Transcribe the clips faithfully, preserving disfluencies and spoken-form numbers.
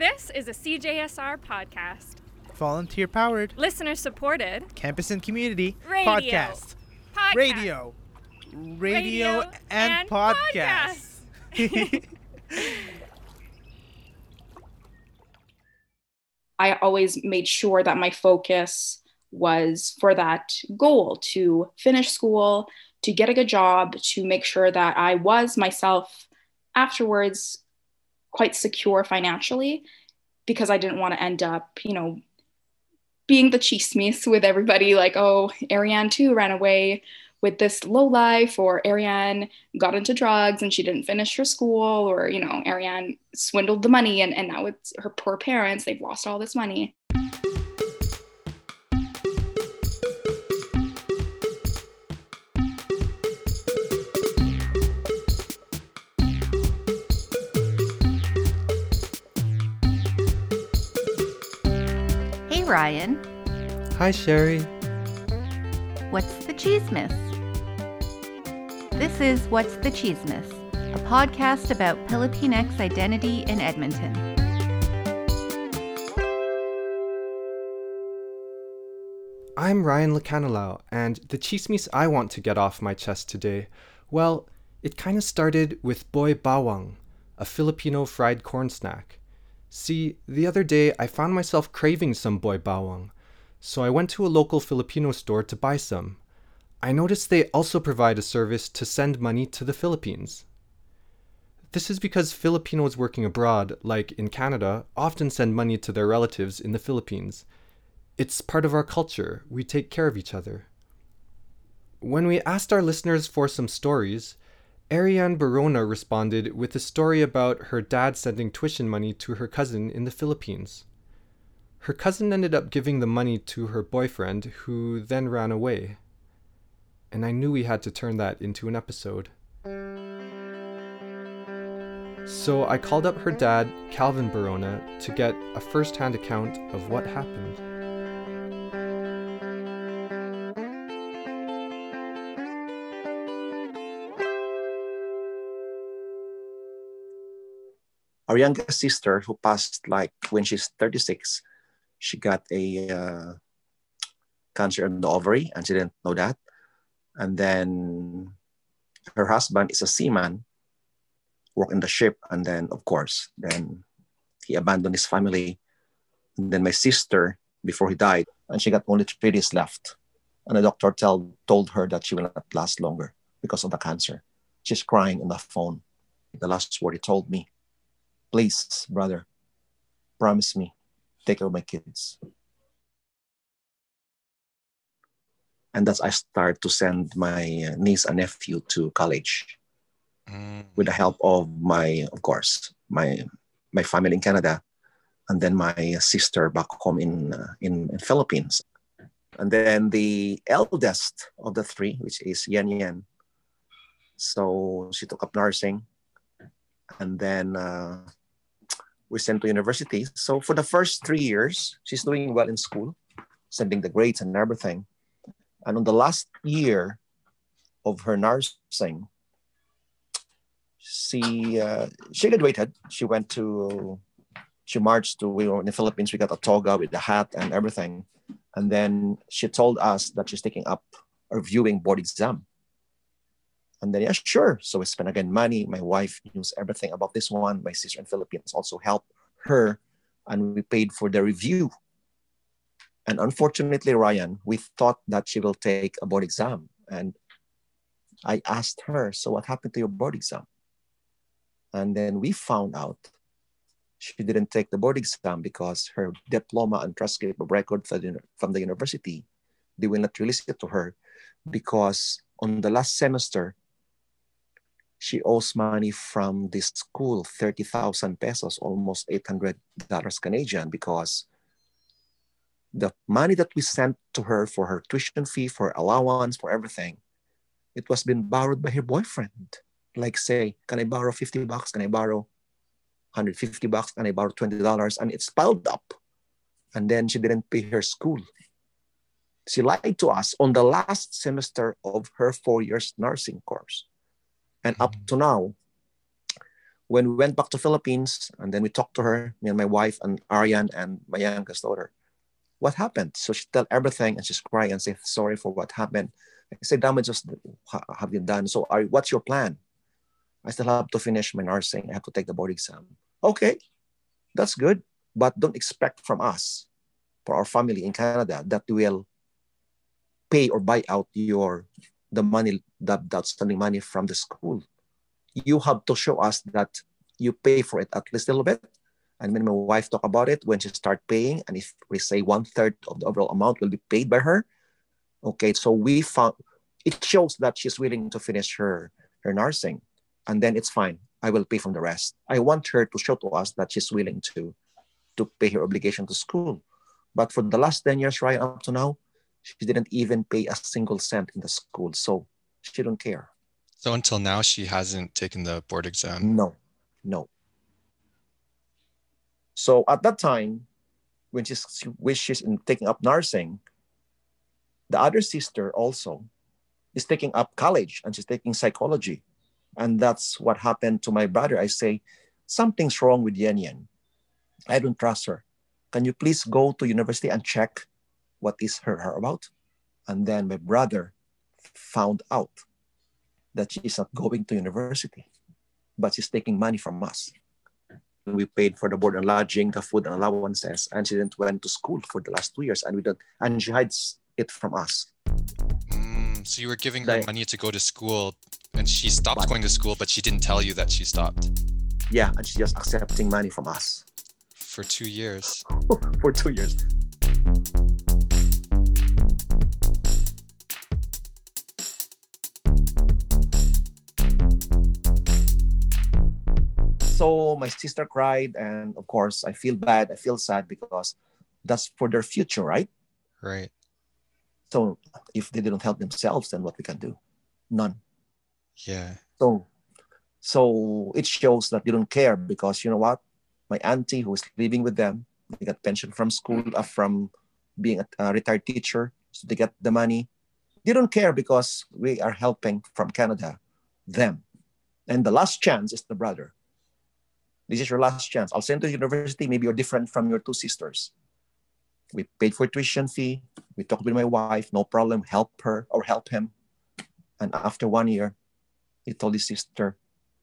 This is a C J S R podcast. Volunteer powered. Listener supported. Campus and community. Radio. Podcast. Podca- Radio. Radio. Radio and, and podcasts. podcasts. I always made sure that my focus was for that goal to finish school, to get a good job, to make sure that I was myself afterwards quite secure financially, because I didn't want to end up, you know, being the chismis with everybody like, oh, Ariane too ran away with this low life, or Ariane got into drugs and she didn't finish her school, or, you know, Ariane swindled the money and, and now it's her poor parents, they've lost all this money. Hey, Ryan. Hi, Sherry. What's the Chismis? This is What's the Chismis, a podcast about Pilipinx identity in Edmonton. I'm Ryan Lacanilao, and the chismis I want to get off my chest today, well, it kind of started with boy bawang, a Filipino fried corn snack. See, the other day I found myself craving some boy bawang, so I went to a local Filipino store to buy some. I noticed they also provide a service to send money to the Philippines. This is because Filipinos working abroad, like in Canada, often send money to their relatives in the Philippines. It's part of our culture. We take care of each other. When we asked our listeners for some stories, Ariane Barona responded with a story about her dad sending tuition money to her cousin in the Philippines. Her cousin ended up giving the money to her boyfriend, who then ran away. And I knew we had to turn that into an episode. So I called up her dad, Calvin Barona, to get a first-hand account of what happened. Our youngest sister, who passed like when she's thirty-six, she got a uh, cancer in the ovary, and she didn't know that. And then her husband is a seaman, worked in the ship. And then, of course, then he abandoned his family. And then my sister, before he died, and she got only three days left. And the doctor tell, told her that she will not last longer because of the cancer. She's crying on the phone. The last word he told me, please, brother, promise me, take care of my kids. And that's I start to send my niece and nephew to college mm. with the help of my, of course, my my family in Canada, and then my sister back home in uh, in, in Philippines. And then the eldest of the three, which is Yan Yan, so she took up nursing, and then uh, we sent to university. So for the first three years, she's doing well in school, sending the grades and everything. And on the last year of her nursing, she uh, she graduated. She went to, she marched to, we were in the Philippines, we got a toga with the hat and everything. And then she told us that she's taking up a reviewing board exam. And then, yeah, sure. So we spent again money. My wife knows everything about this one. My sister in the Philippines also helped her. And we paid for the review. And unfortunately, Ryan, we thought that she will take a board exam. And I asked her, so what happened to your board exam? And then we found out she didn't take the board exam because her diploma and transcript of record from the university, they will not release it to her because on the last semester, she owes money from the school, thirty thousand pesos, almost eight hundred dollars Canadian, because the money that we sent to her for her tuition fee, for allowance, for everything, it was been borrowed by her boyfriend. Like say, can I borrow fifty bucks? Can I borrow one hundred fifty bucks? Can I borrow twenty dollars? And it's piled up. And then she didn't pay her school. She lied to us on the last semester of her four years nursing course. And up to now, when we went back to Philippines and then we talked to her, me and my wife and Ariane and my youngest daughter, what happened? So she tell everything and she's crying and say, sorry for what happened. I say, damage just have you done? So are, what's your plan? I still have to finish my nursing. I have to take the board exam. Okay, that's good. But don't expect from us, for our family in Canada, that we'll pay or buy out your the money, that outstanding money from the school. You have to show us that you pay for it at least a little bit. And when my wife talk about it, when she start paying, and if we say one third of the overall amount will be paid by her, okay, so we found, it shows that she's willing to finish her, her nursing. And then it's fine. I will pay from the rest. I want her to show to us that she's willing to, to pay her obligation to school. But for the last ten years, right up to now, she didn't even pay a single cent in the school. So she don't care. So until now, she hasn't taken the board exam? No, no. So at that time, when she's, when she's in taking up nursing, the other sister also is taking up college and she's taking psychology. And that's what happened to my brother. I say, something's wrong with Yan Yan. I don't trust her. Can you please go to university and check what is her, her about? And then my brother found out that she's not going to university, but she's taking money from us. We paid for the board and lodging, the food and allowances, and she didn't went to school for the last two years, and we don't, and she hides it from us. Mm, so you were giving her like, money to go to school, and she stopped but, going to school, but she didn't tell you that she stopped. Yeah, and she's just accepting money from us. For two years. For two years. So my sister cried, and of course I feel bad, I feel sad, because that's for their future, right? Right. So if they didn't help themselves, then what we can do? None. Yeah. So, so it shows that they don't care, because you know what? My auntie who is living with them, they got pension from school, uh, from being a, a retired teacher. So they get the money. They don't care because we are helping from Canada, them. And the last chance is the brother. This is your last chance. I'll send to university. Maybe you're different from your two sisters. We paid for tuition fee. We talked with my wife. No problem. Help her or help him. And after one year, he told his sister,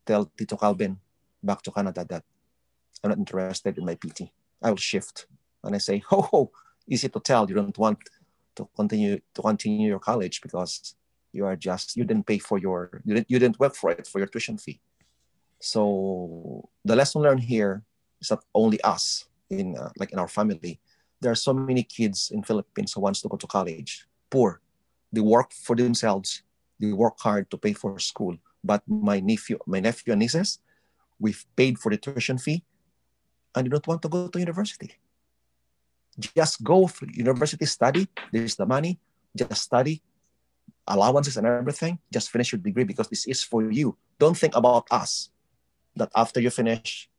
tell Tito Calvin back to Canada that I'm not interested in my P T. I will shift. And I say, ho, ho, easy to tell. You don't want to continue to continue your college because you are just, you didn't pay for your, you didn't, you didn't work for it, for your tuition fee. So the lesson learned here is not only us, in uh, like in our family. There are so many kids in Philippines who wants to go to college, poor. They work for themselves. They work hard to pay for school. But my nephew, my nephew and nieces, we've paid for the tuition fee. And you don't want to go to university. Just go for university, study. There's the money. Just study. Allowances and everything. Just finish your degree because this is for you. Don't think about us. That after you finish,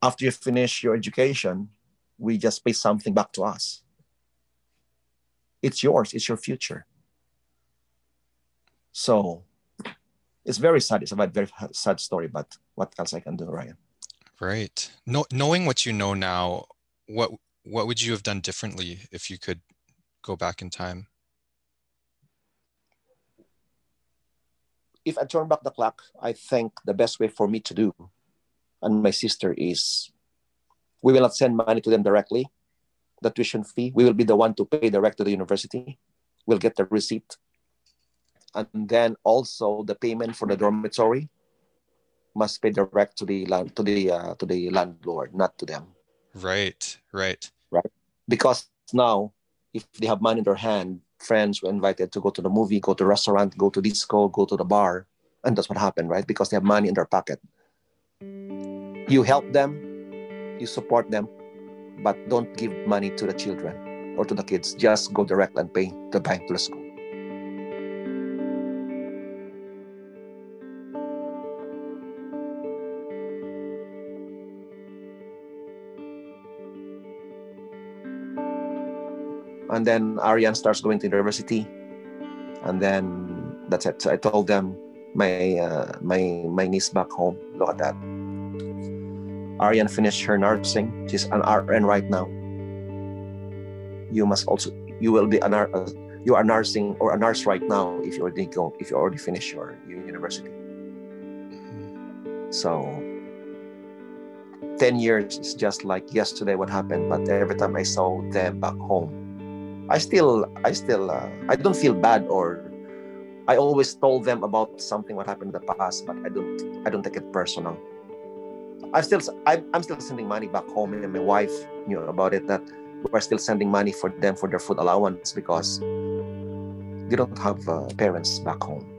after you finish your education, we just pay something back to us. It's yours. It's your future. So it's very sad. It's a very sad story, but what else I can do, Ryan? Right. No, knowing what you know now, what what would you have done differently if you could go back in time? If I turn back the clock, I think the best way for me to do and my sister is we will not send money to them directly, the tuition fee. We will be the one to pay direct to the university. We'll get the receipt. And then also the payment for the dormitory must pay direct to the land, to the uh, to the landlord, not to them. Right, right, right. Because now, if they have money in their hand, friends were invited to go to the movie, go to the restaurant, go to disco, go to the bar, and that's what happened, right? Because they have money in their pocket. You help them, you support them, but don't give money to the children or to the kids. Just go direct and pay the bank to the school. And then Ariane starts going to university. And then that's it. So I told them, my uh, my my niece back home. Look at that. Ariane finished her nursing. She's an R N right now. You must also you will be an uh, you are nursing or a nurse right now if you already go if you already finish your, your university. So ten years is just like yesterday what happened, but every time I saw them back home, I still I still uh, I don't feel bad, or I always told them about something what happened in the past, but I don't I don't take it personal. I'm still I, I'm still sending money back home, and my wife knew about it, that we're still sending money for them for their food allowance because they don't have uh, parents back home.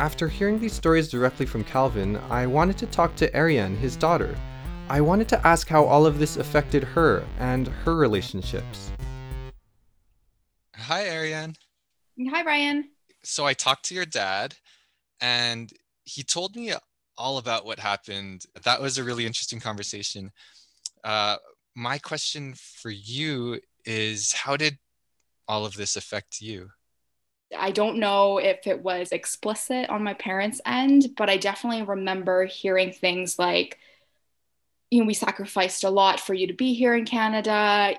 After hearing these stories directly from Calvin, I wanted to talk to Ariane, his daughter. I wanted to ask how all of this affected her and her relationships. Hi, Ariane. Hi, Ryan. So I talked to your dad, and he told me all about what happened. That was a really interesting conversation. Uh, my question for you is, how did all of this affect you? I don't know if it was explicit on my parents' end, but I definitely remember hearing things like, you know, we sacrificed a lot for you to be here in Canada.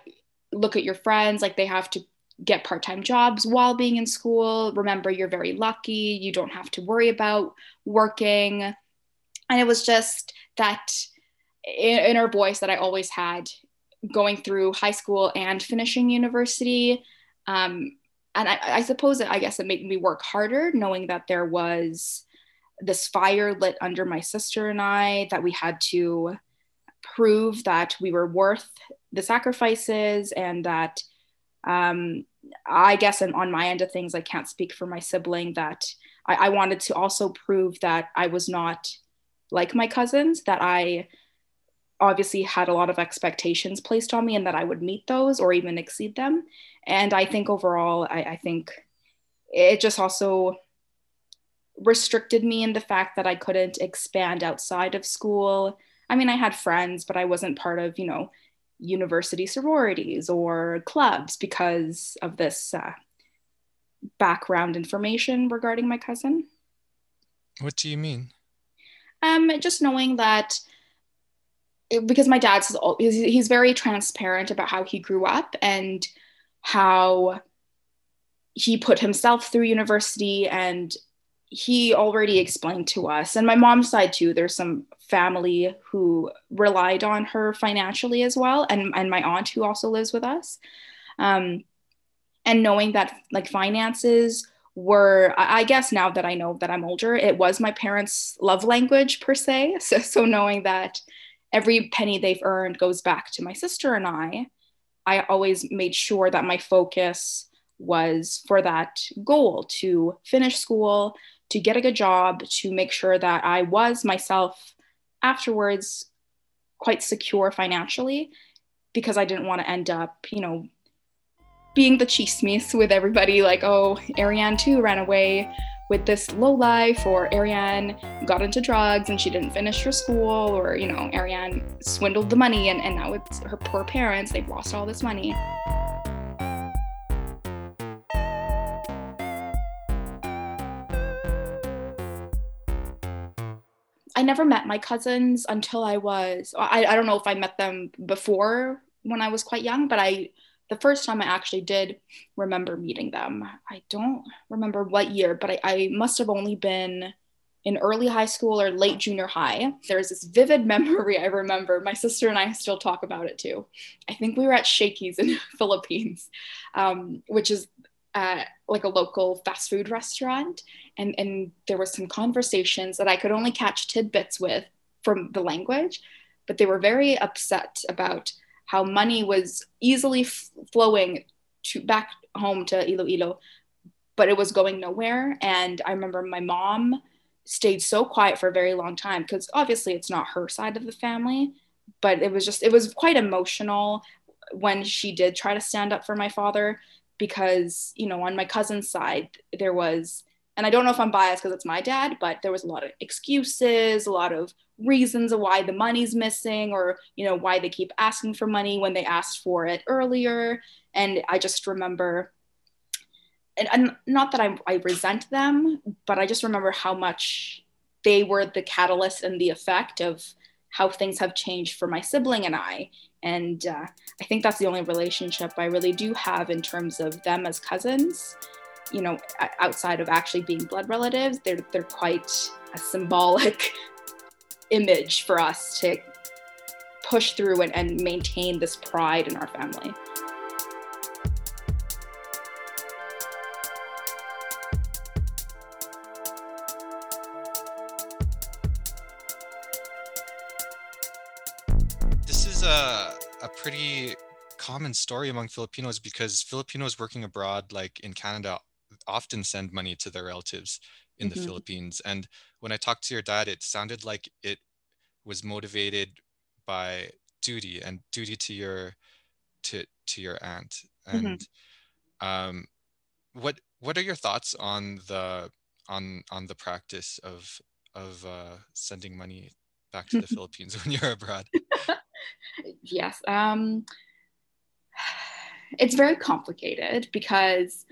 Look at your friends, like they have to get part-time jobs while being in school. Remember, you're very lucky. You don't have to worry about working. And it was just that inner voice that I always had going through high school and finishing university. Um, And I, I suppose, I guess it made me work harder knowing that there was this fire lit under my sister and I, that we had to prove that we were worth the sacrifices, and that um, I guess and on my end of things, I can't speak for my sibling, that I, I wanted to also prove that I was not like my cousins, that I obviously had a lot of expectations placed on me and that I would meet those or even exceed them. And I think overall, I, I think it just also restricted me in the fact that I couldn't expand outside of school. I mean, I had friends, but I wasn't part of, you know, university sororities or clubs because of this uh, background information regarding my cousin. What do you mean? Um, just knowing that, because my dad's, he's very transparent about how he grew up and how he put himself through university, and he already explained to us, and my mom's side too, there's some family who relied on her financially as well, and, and my aunt who also lives with us. Um, and knowing that like finances were, I guess now that I know that I'm older, it was my parents' love language per se. So, so knowing that every penny they've earned goes back to my sister and I, I always made sure that my focus was for that goal to finish school, to get a good job, to make sure that I was myself afterwards quite secure financially, because I didn't want to end up, you know, being the chismis with everybody like, oh, Ariane too ran away with this low life, or Ariane got into drugs and she didn't finish her school, or, you know, Ariane swindled the money and, and now it's her poor parents, they've lost all this money. I never met my cousins until I was, I, I don't know if I met them before when I was quite young, but I The first time I actually did remember meeting them, I don't remember what year, but I, I must have only been in early high school or late junior high. There's this vivid memory I remember. My sister and I still talk about it too. I think we were at Shakey's in the Philippines, um, which is uh, like a local fast food restaurant. And, and there were some conversations that I could only catch tidbits with from the language, but they were very upset about how money was easily f- flowing to back home to Iloilo, but it was going nowhere. And I remember my mom stayed so quiet for a very long time, because obviously it's not her side of the family, but it was just, it was quite emotional when she did try to stand up for my father, because, you know, on my cousin's side, there was, and I don't know if I'm biased because it's my dad, but there was a lot of excuses, a lot of reasons of why the money's missing, or, you know, why they keep asking for money when they asked for it earlier. And I just remember, and, and not that I, I resent them, but I just remember how much they were the catalyst and the effect of how things have changed for my sibling and I. And uh, I think that's the only relationship I really do have in terms of them as cousins. You know, outside of actually being blood relatives, they're they're quite a symbolic image for us to push through and, and maintain this pride in our family. This is a, a pretty common story among Filipinos, because Filipinos working abroad, like in Canada, often send money to their relatives in mm-hmm. the Philippines. And when I talked to your dad, it sounded like it was motivated by duty and duty to your to to your aunt. And mm-hmm. um, what what are your thoughts on the on on the practice of of uh, sending money back to the Philippines when you're abroad? Yes, um, it's very complicated because,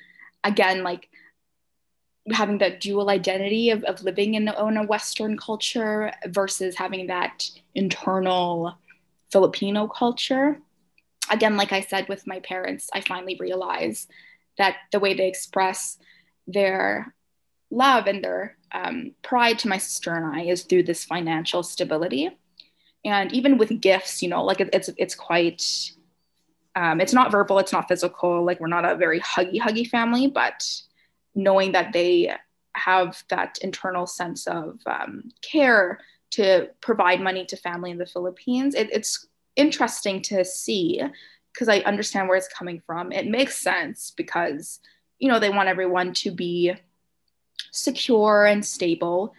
again, like having that dual identity of, of living in, in a Western culture versus having that internal Filipino culture. Again, like I said, with my parents, I finally realized that the way they express their love and their um, pride to my sister and I is through this financial stability. And even with gifts, you know, like it, it's it's quite... Um, it's not verbal, it's not physical, like we're not a very huggy, huggy family, but knowing that they have that internal sense of um, care to provide money to family in the Philippines, it, it's interesting to see, because I understand where it's coming from. It makes sense because, you know, they want everyone to be secure and stable.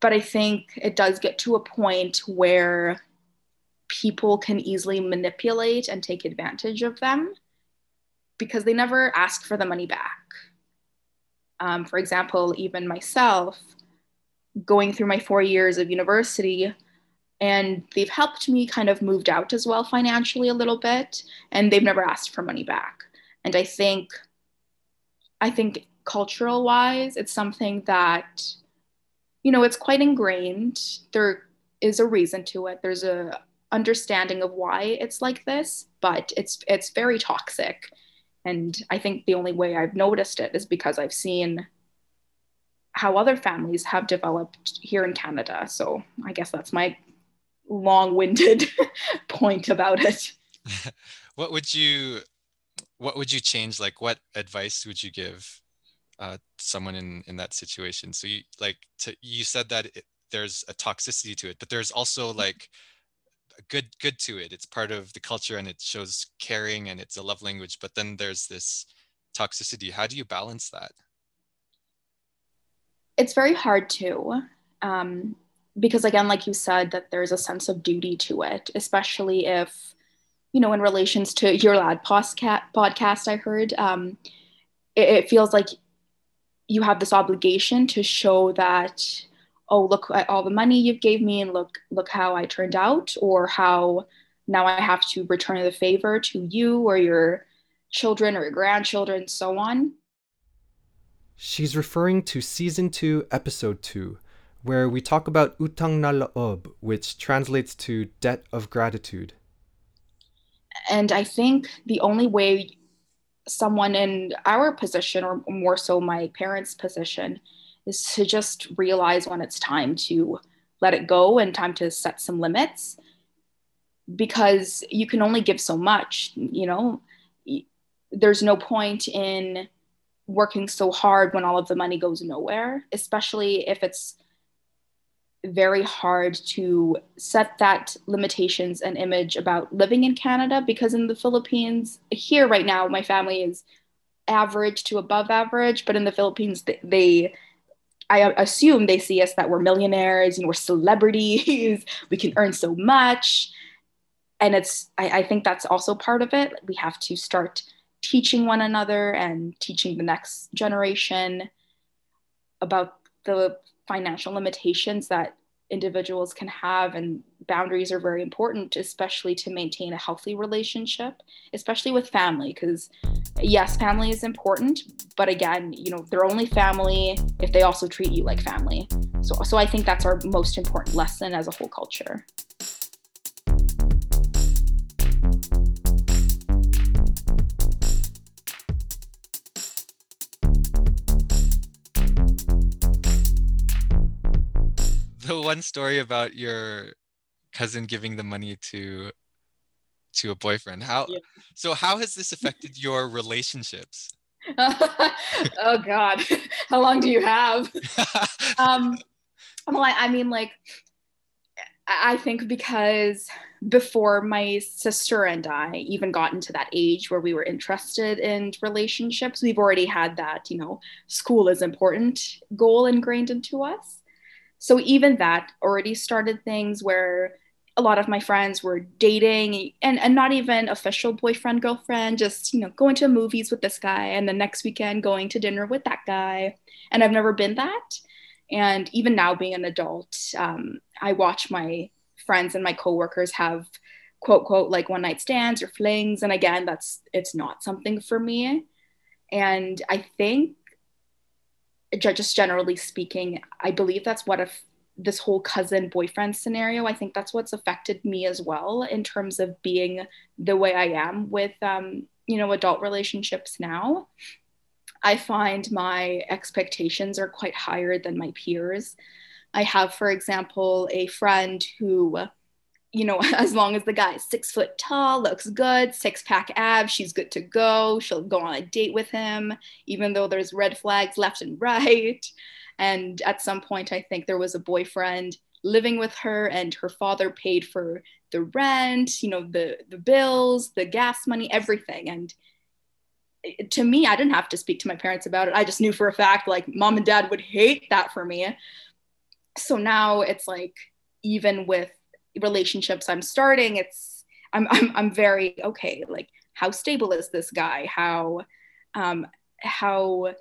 But I think it does get to a point where people can easily manipulate and take advantage of them because they never ask for the money back. Um, for example, even myself, going through my four years of university, and they've helped me kind of moved out as well financially a little bit, and they've never asked for money back. And I think, I think cultural wise, it's something that, you know, it's quite ingrained. There is a reason to it. There's a understanding of why it's like this, but it's it's very toxic. And I think the only way I've noticed it is because I've seen how other families have developed here in Canada. So I guess that's my long-winded point about it. What would you what would you change? Like, what advice would you give uh, someone in, in that situation? So you like to, you said that it, there's a toxicity to it, but there's also like good good to it. It's part of the culture and it shows caring and it's a love language, but then there's this toxicity. How do you balance that? It's very hard to, um, because again, like you said, that there's a sense of duty to it, especially if, you know, in relations to your lad podcast, I heard, um, it, it feels like you have this obligation to show that, oh, look at all the money you gave me and look look how I turned out, or how now I have to return the favor to you or your children or your grandchildren, so on. She's referring to Season two, Episode two, where we talk about utang na loob, which translates to debt of gratitude. And I think the only way someone in our position, or more so my parents' position, is to just realize when it's time to let it go and time to set some limits, because you can only give so much. You know, there's no point in working so hard when all of the money goes nowhere, especially if it's very hard to set that limitations and image about living in Canada, because in the Philippines, here right now, my family is average to above average, but in the Philippines, they, they I assume they see us that we're millionaires and we're celebrities, we can earn so much. And it's, I, I think that's also part of it. We have to start teaching one another and teaching the next generation about the financial limitations that individuals can have, and boundaries are very important, especially to maintain a healthy relationship, especially with family, because yes, family is important, but again, you know, they're only family if they also treat you like family. So, so I think that's our most important lesson as a whole culture. The one story about your cousin giving the money to to a boyfriend. How yeah. So how has this affected your relationships? Oh God, how long do you have? um, well, I, I mean, like, I think because before my sister and I even got into that age where we were interested in relationships, we've already had that, you know, school is important goal ingrained into us. So even that already started things where a lot of my friends were dating and, and not even official boyfriend, girlfriend, just, you know, going to movies with this guy and the next weekend going to dinner with that guy. And I've never been that. And even now being an adult, um, I watch my friends and my coworkers have quote, quote, like one night stands or flings. And again, that's, it's not something for me. And I think, just generally speaking, I believe that's what if this whole cousin boyfriend scenario, I think that's what's affected me as well in terms of being the way I am with, um, you know, adult relationships now. I find my expectations are quite higher than my peers. I have, for example, a friend who, you know, as long as the guy is six foot tall, looks good, six pack abs, she's good to go. She'll go on a date with him, even though there's red flags left and right. And at some point, I think there was a boyfriend living with her and her father paid for the rent, you know, the, the bills, the gas money, everything. And to me, I didn't have to speak to my parents about it. I just knew for a fact, like, mom and dad would hate that for me. So now it's like, even with relationships I'm starting, it's I'm I'm I'm very okay, like, how stable is this guy, how um how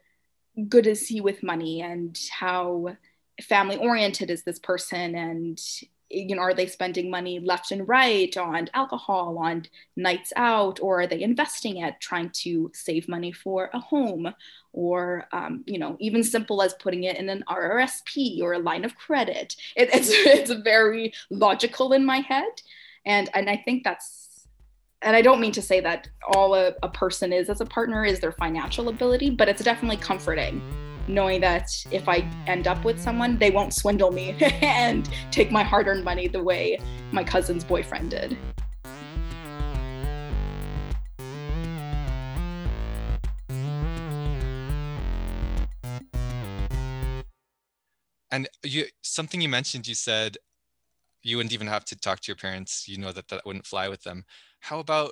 good is he with money, and how family oriented is this person, and, you know, are they spending money left and right on alcohol, on nights out, or are they investing it, trying to save money for a home, or, um, you know, even simple as putting it in an R R S P or a line of credit. It, it's it's very logical in my head. And, and I think that's, and I don't mean to say that all a, a person is as a partner is their financial ability, but it's definitely comforting knowing that if I end up with someone, they won't swindle me and take my hard-earned money the way my cousin's boyfriend did. And you, something you mentioned, you said you wouldn't even have to talk to your parents. You know that that wouldn't fly with them. How about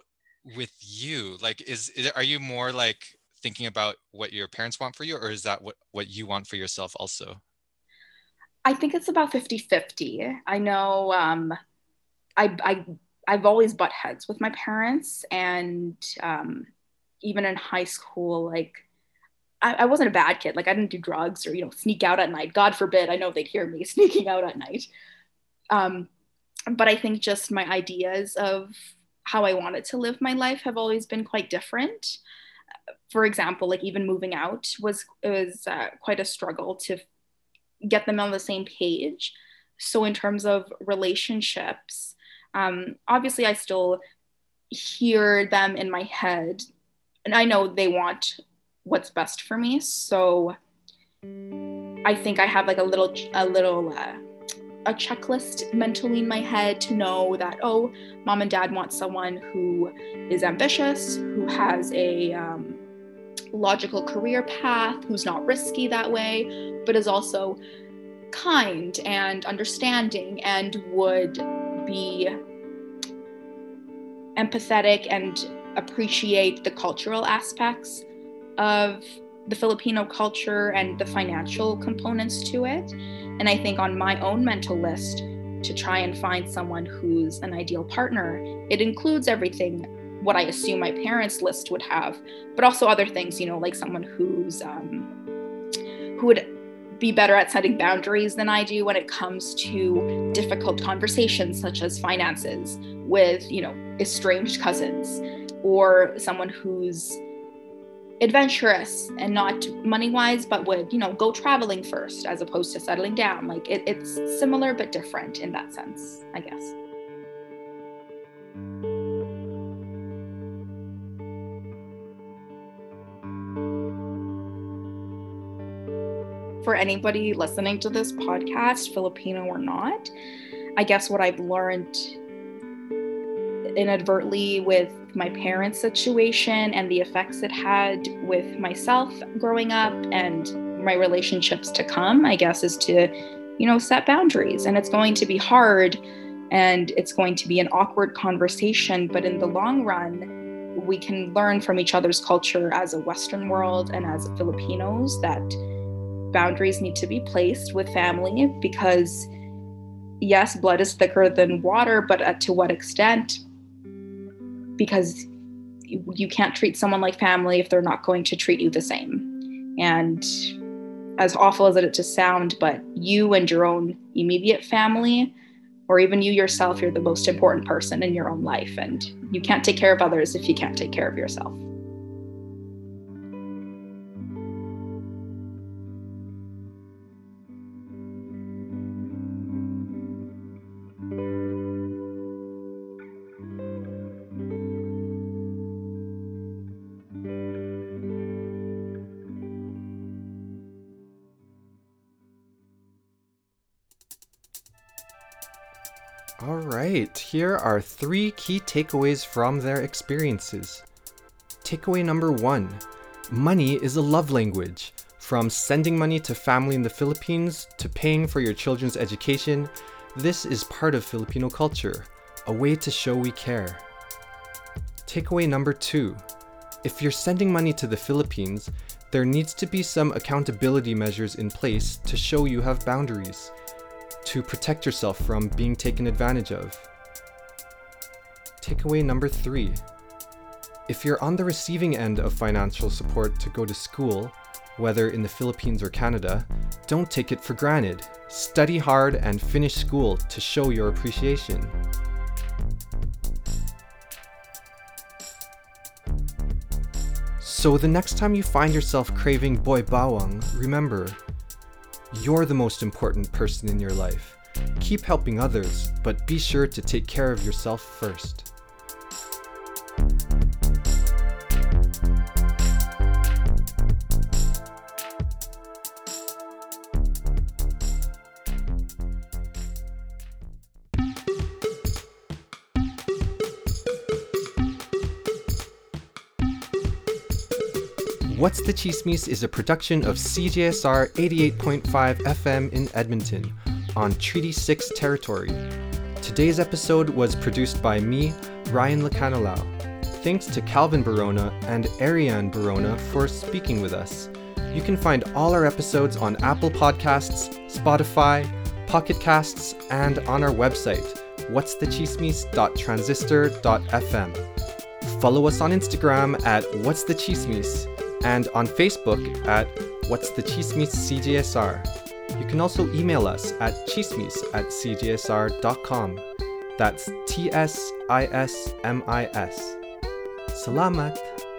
with you? Like, is, is are you more like thinking about what your parents want for you, or is that what, what you want for yourself also? I think it's about fifty-fifty. I know um, I, I, I've always butt heads with my parents, and um, even in high school, like, I, I wasn't a bad kid. Like, I didn't do drugs or, you know, sneak out at night. God forbid, I know they'd hear me sneaking out at night. Um, but I think just my ideas of how I wanted to live my life have always been quite different. For example, like, even moving out was was uh, quite a struggle to get them on the same page. So in terms of relationships, um, obviously I still hear them in my head, and I know they want what's best for me. So I think I have like a little a little uh, a checklist mentally in my head to know that, oh, mom and dad want someone who is ambitious, who has a um, logical career path, who's not risky that way, but is also kind and understanding and would be empathetic and appreciate the cultural aspects of the Filipino culture and the financial components to it. And I think on my own mental list, to try and find someone who's an ideal partner, it includes everything what I assume my parents' list would have, but also other things, you know, like someone who's um, who would be better at setting boundaries than I do when it comes to difficult conversations such as finances with, you know, estranged cousins, or someone who's adventurous and not money-wise, but would, you know, go traveling first as opposed to settling down. Like it, it's similar but different in that sense, I guess. For anybody listening to this podcast, Filipino or not, I guess what I've learned inadvertently with my parents' situation and the effects it had with myself growing up and my relationships to come, I guess, is to, you know, set boundaries. And it's going to be hard and it's going to be an awkward conversation, but in the long run, we can learn from each other's culture as a Western world and as Filipinos that boundaries need to be placed with family because, yes, blood is thicker than water, but to what extent? Because you can't treat someone like family if they're not going to treat you the same. And as awful as it is to sound, but you and your own immediate family, or even you yourself, you're the most important person in your own life. And you can't take care of others if you can't take care of yourself. All right, here are three key takeaways from their experiences. Takeaway number one, money is a love language. From sending money to family in the Philippines to paying for your children's education, this is part of Filipino culture, a way to show we care. Takeaway number two, if you're sending money to the Philippines, there needs to be some accountability measures in place to show you have boundaries, to protect yourself from being taken advantage of. Takeaway number three. If you're on the receiving end of financial support to go to school, whether in the Philippines or Canada, don't take it for granted. Study hard and finish school to show your appreciation. So the next time you find yourself craving boy bawang, remember, you're the most important person in your life. Keep helping others, but be sure to take care of yourself first. What's the Chismis is a production of C J S R eighty-eight point five F M in Edmonton, on Treaty six territory. Today's episode was produced by me, Ryan Lacanilao. Thanks to Calvin Barona and Ariane Barona for speaking with us. You can find all our episodes on Apple Podcasts, Spotify, Pocket Casts, and on our website, whats the chismis dot transistor dot f m. Follow us on Instagram at whatsthechismis, and on Facebook at What's the Chismis C J S R. You can also email us at chismis at c j s r dot com. That's T S I S M I S. Salamat!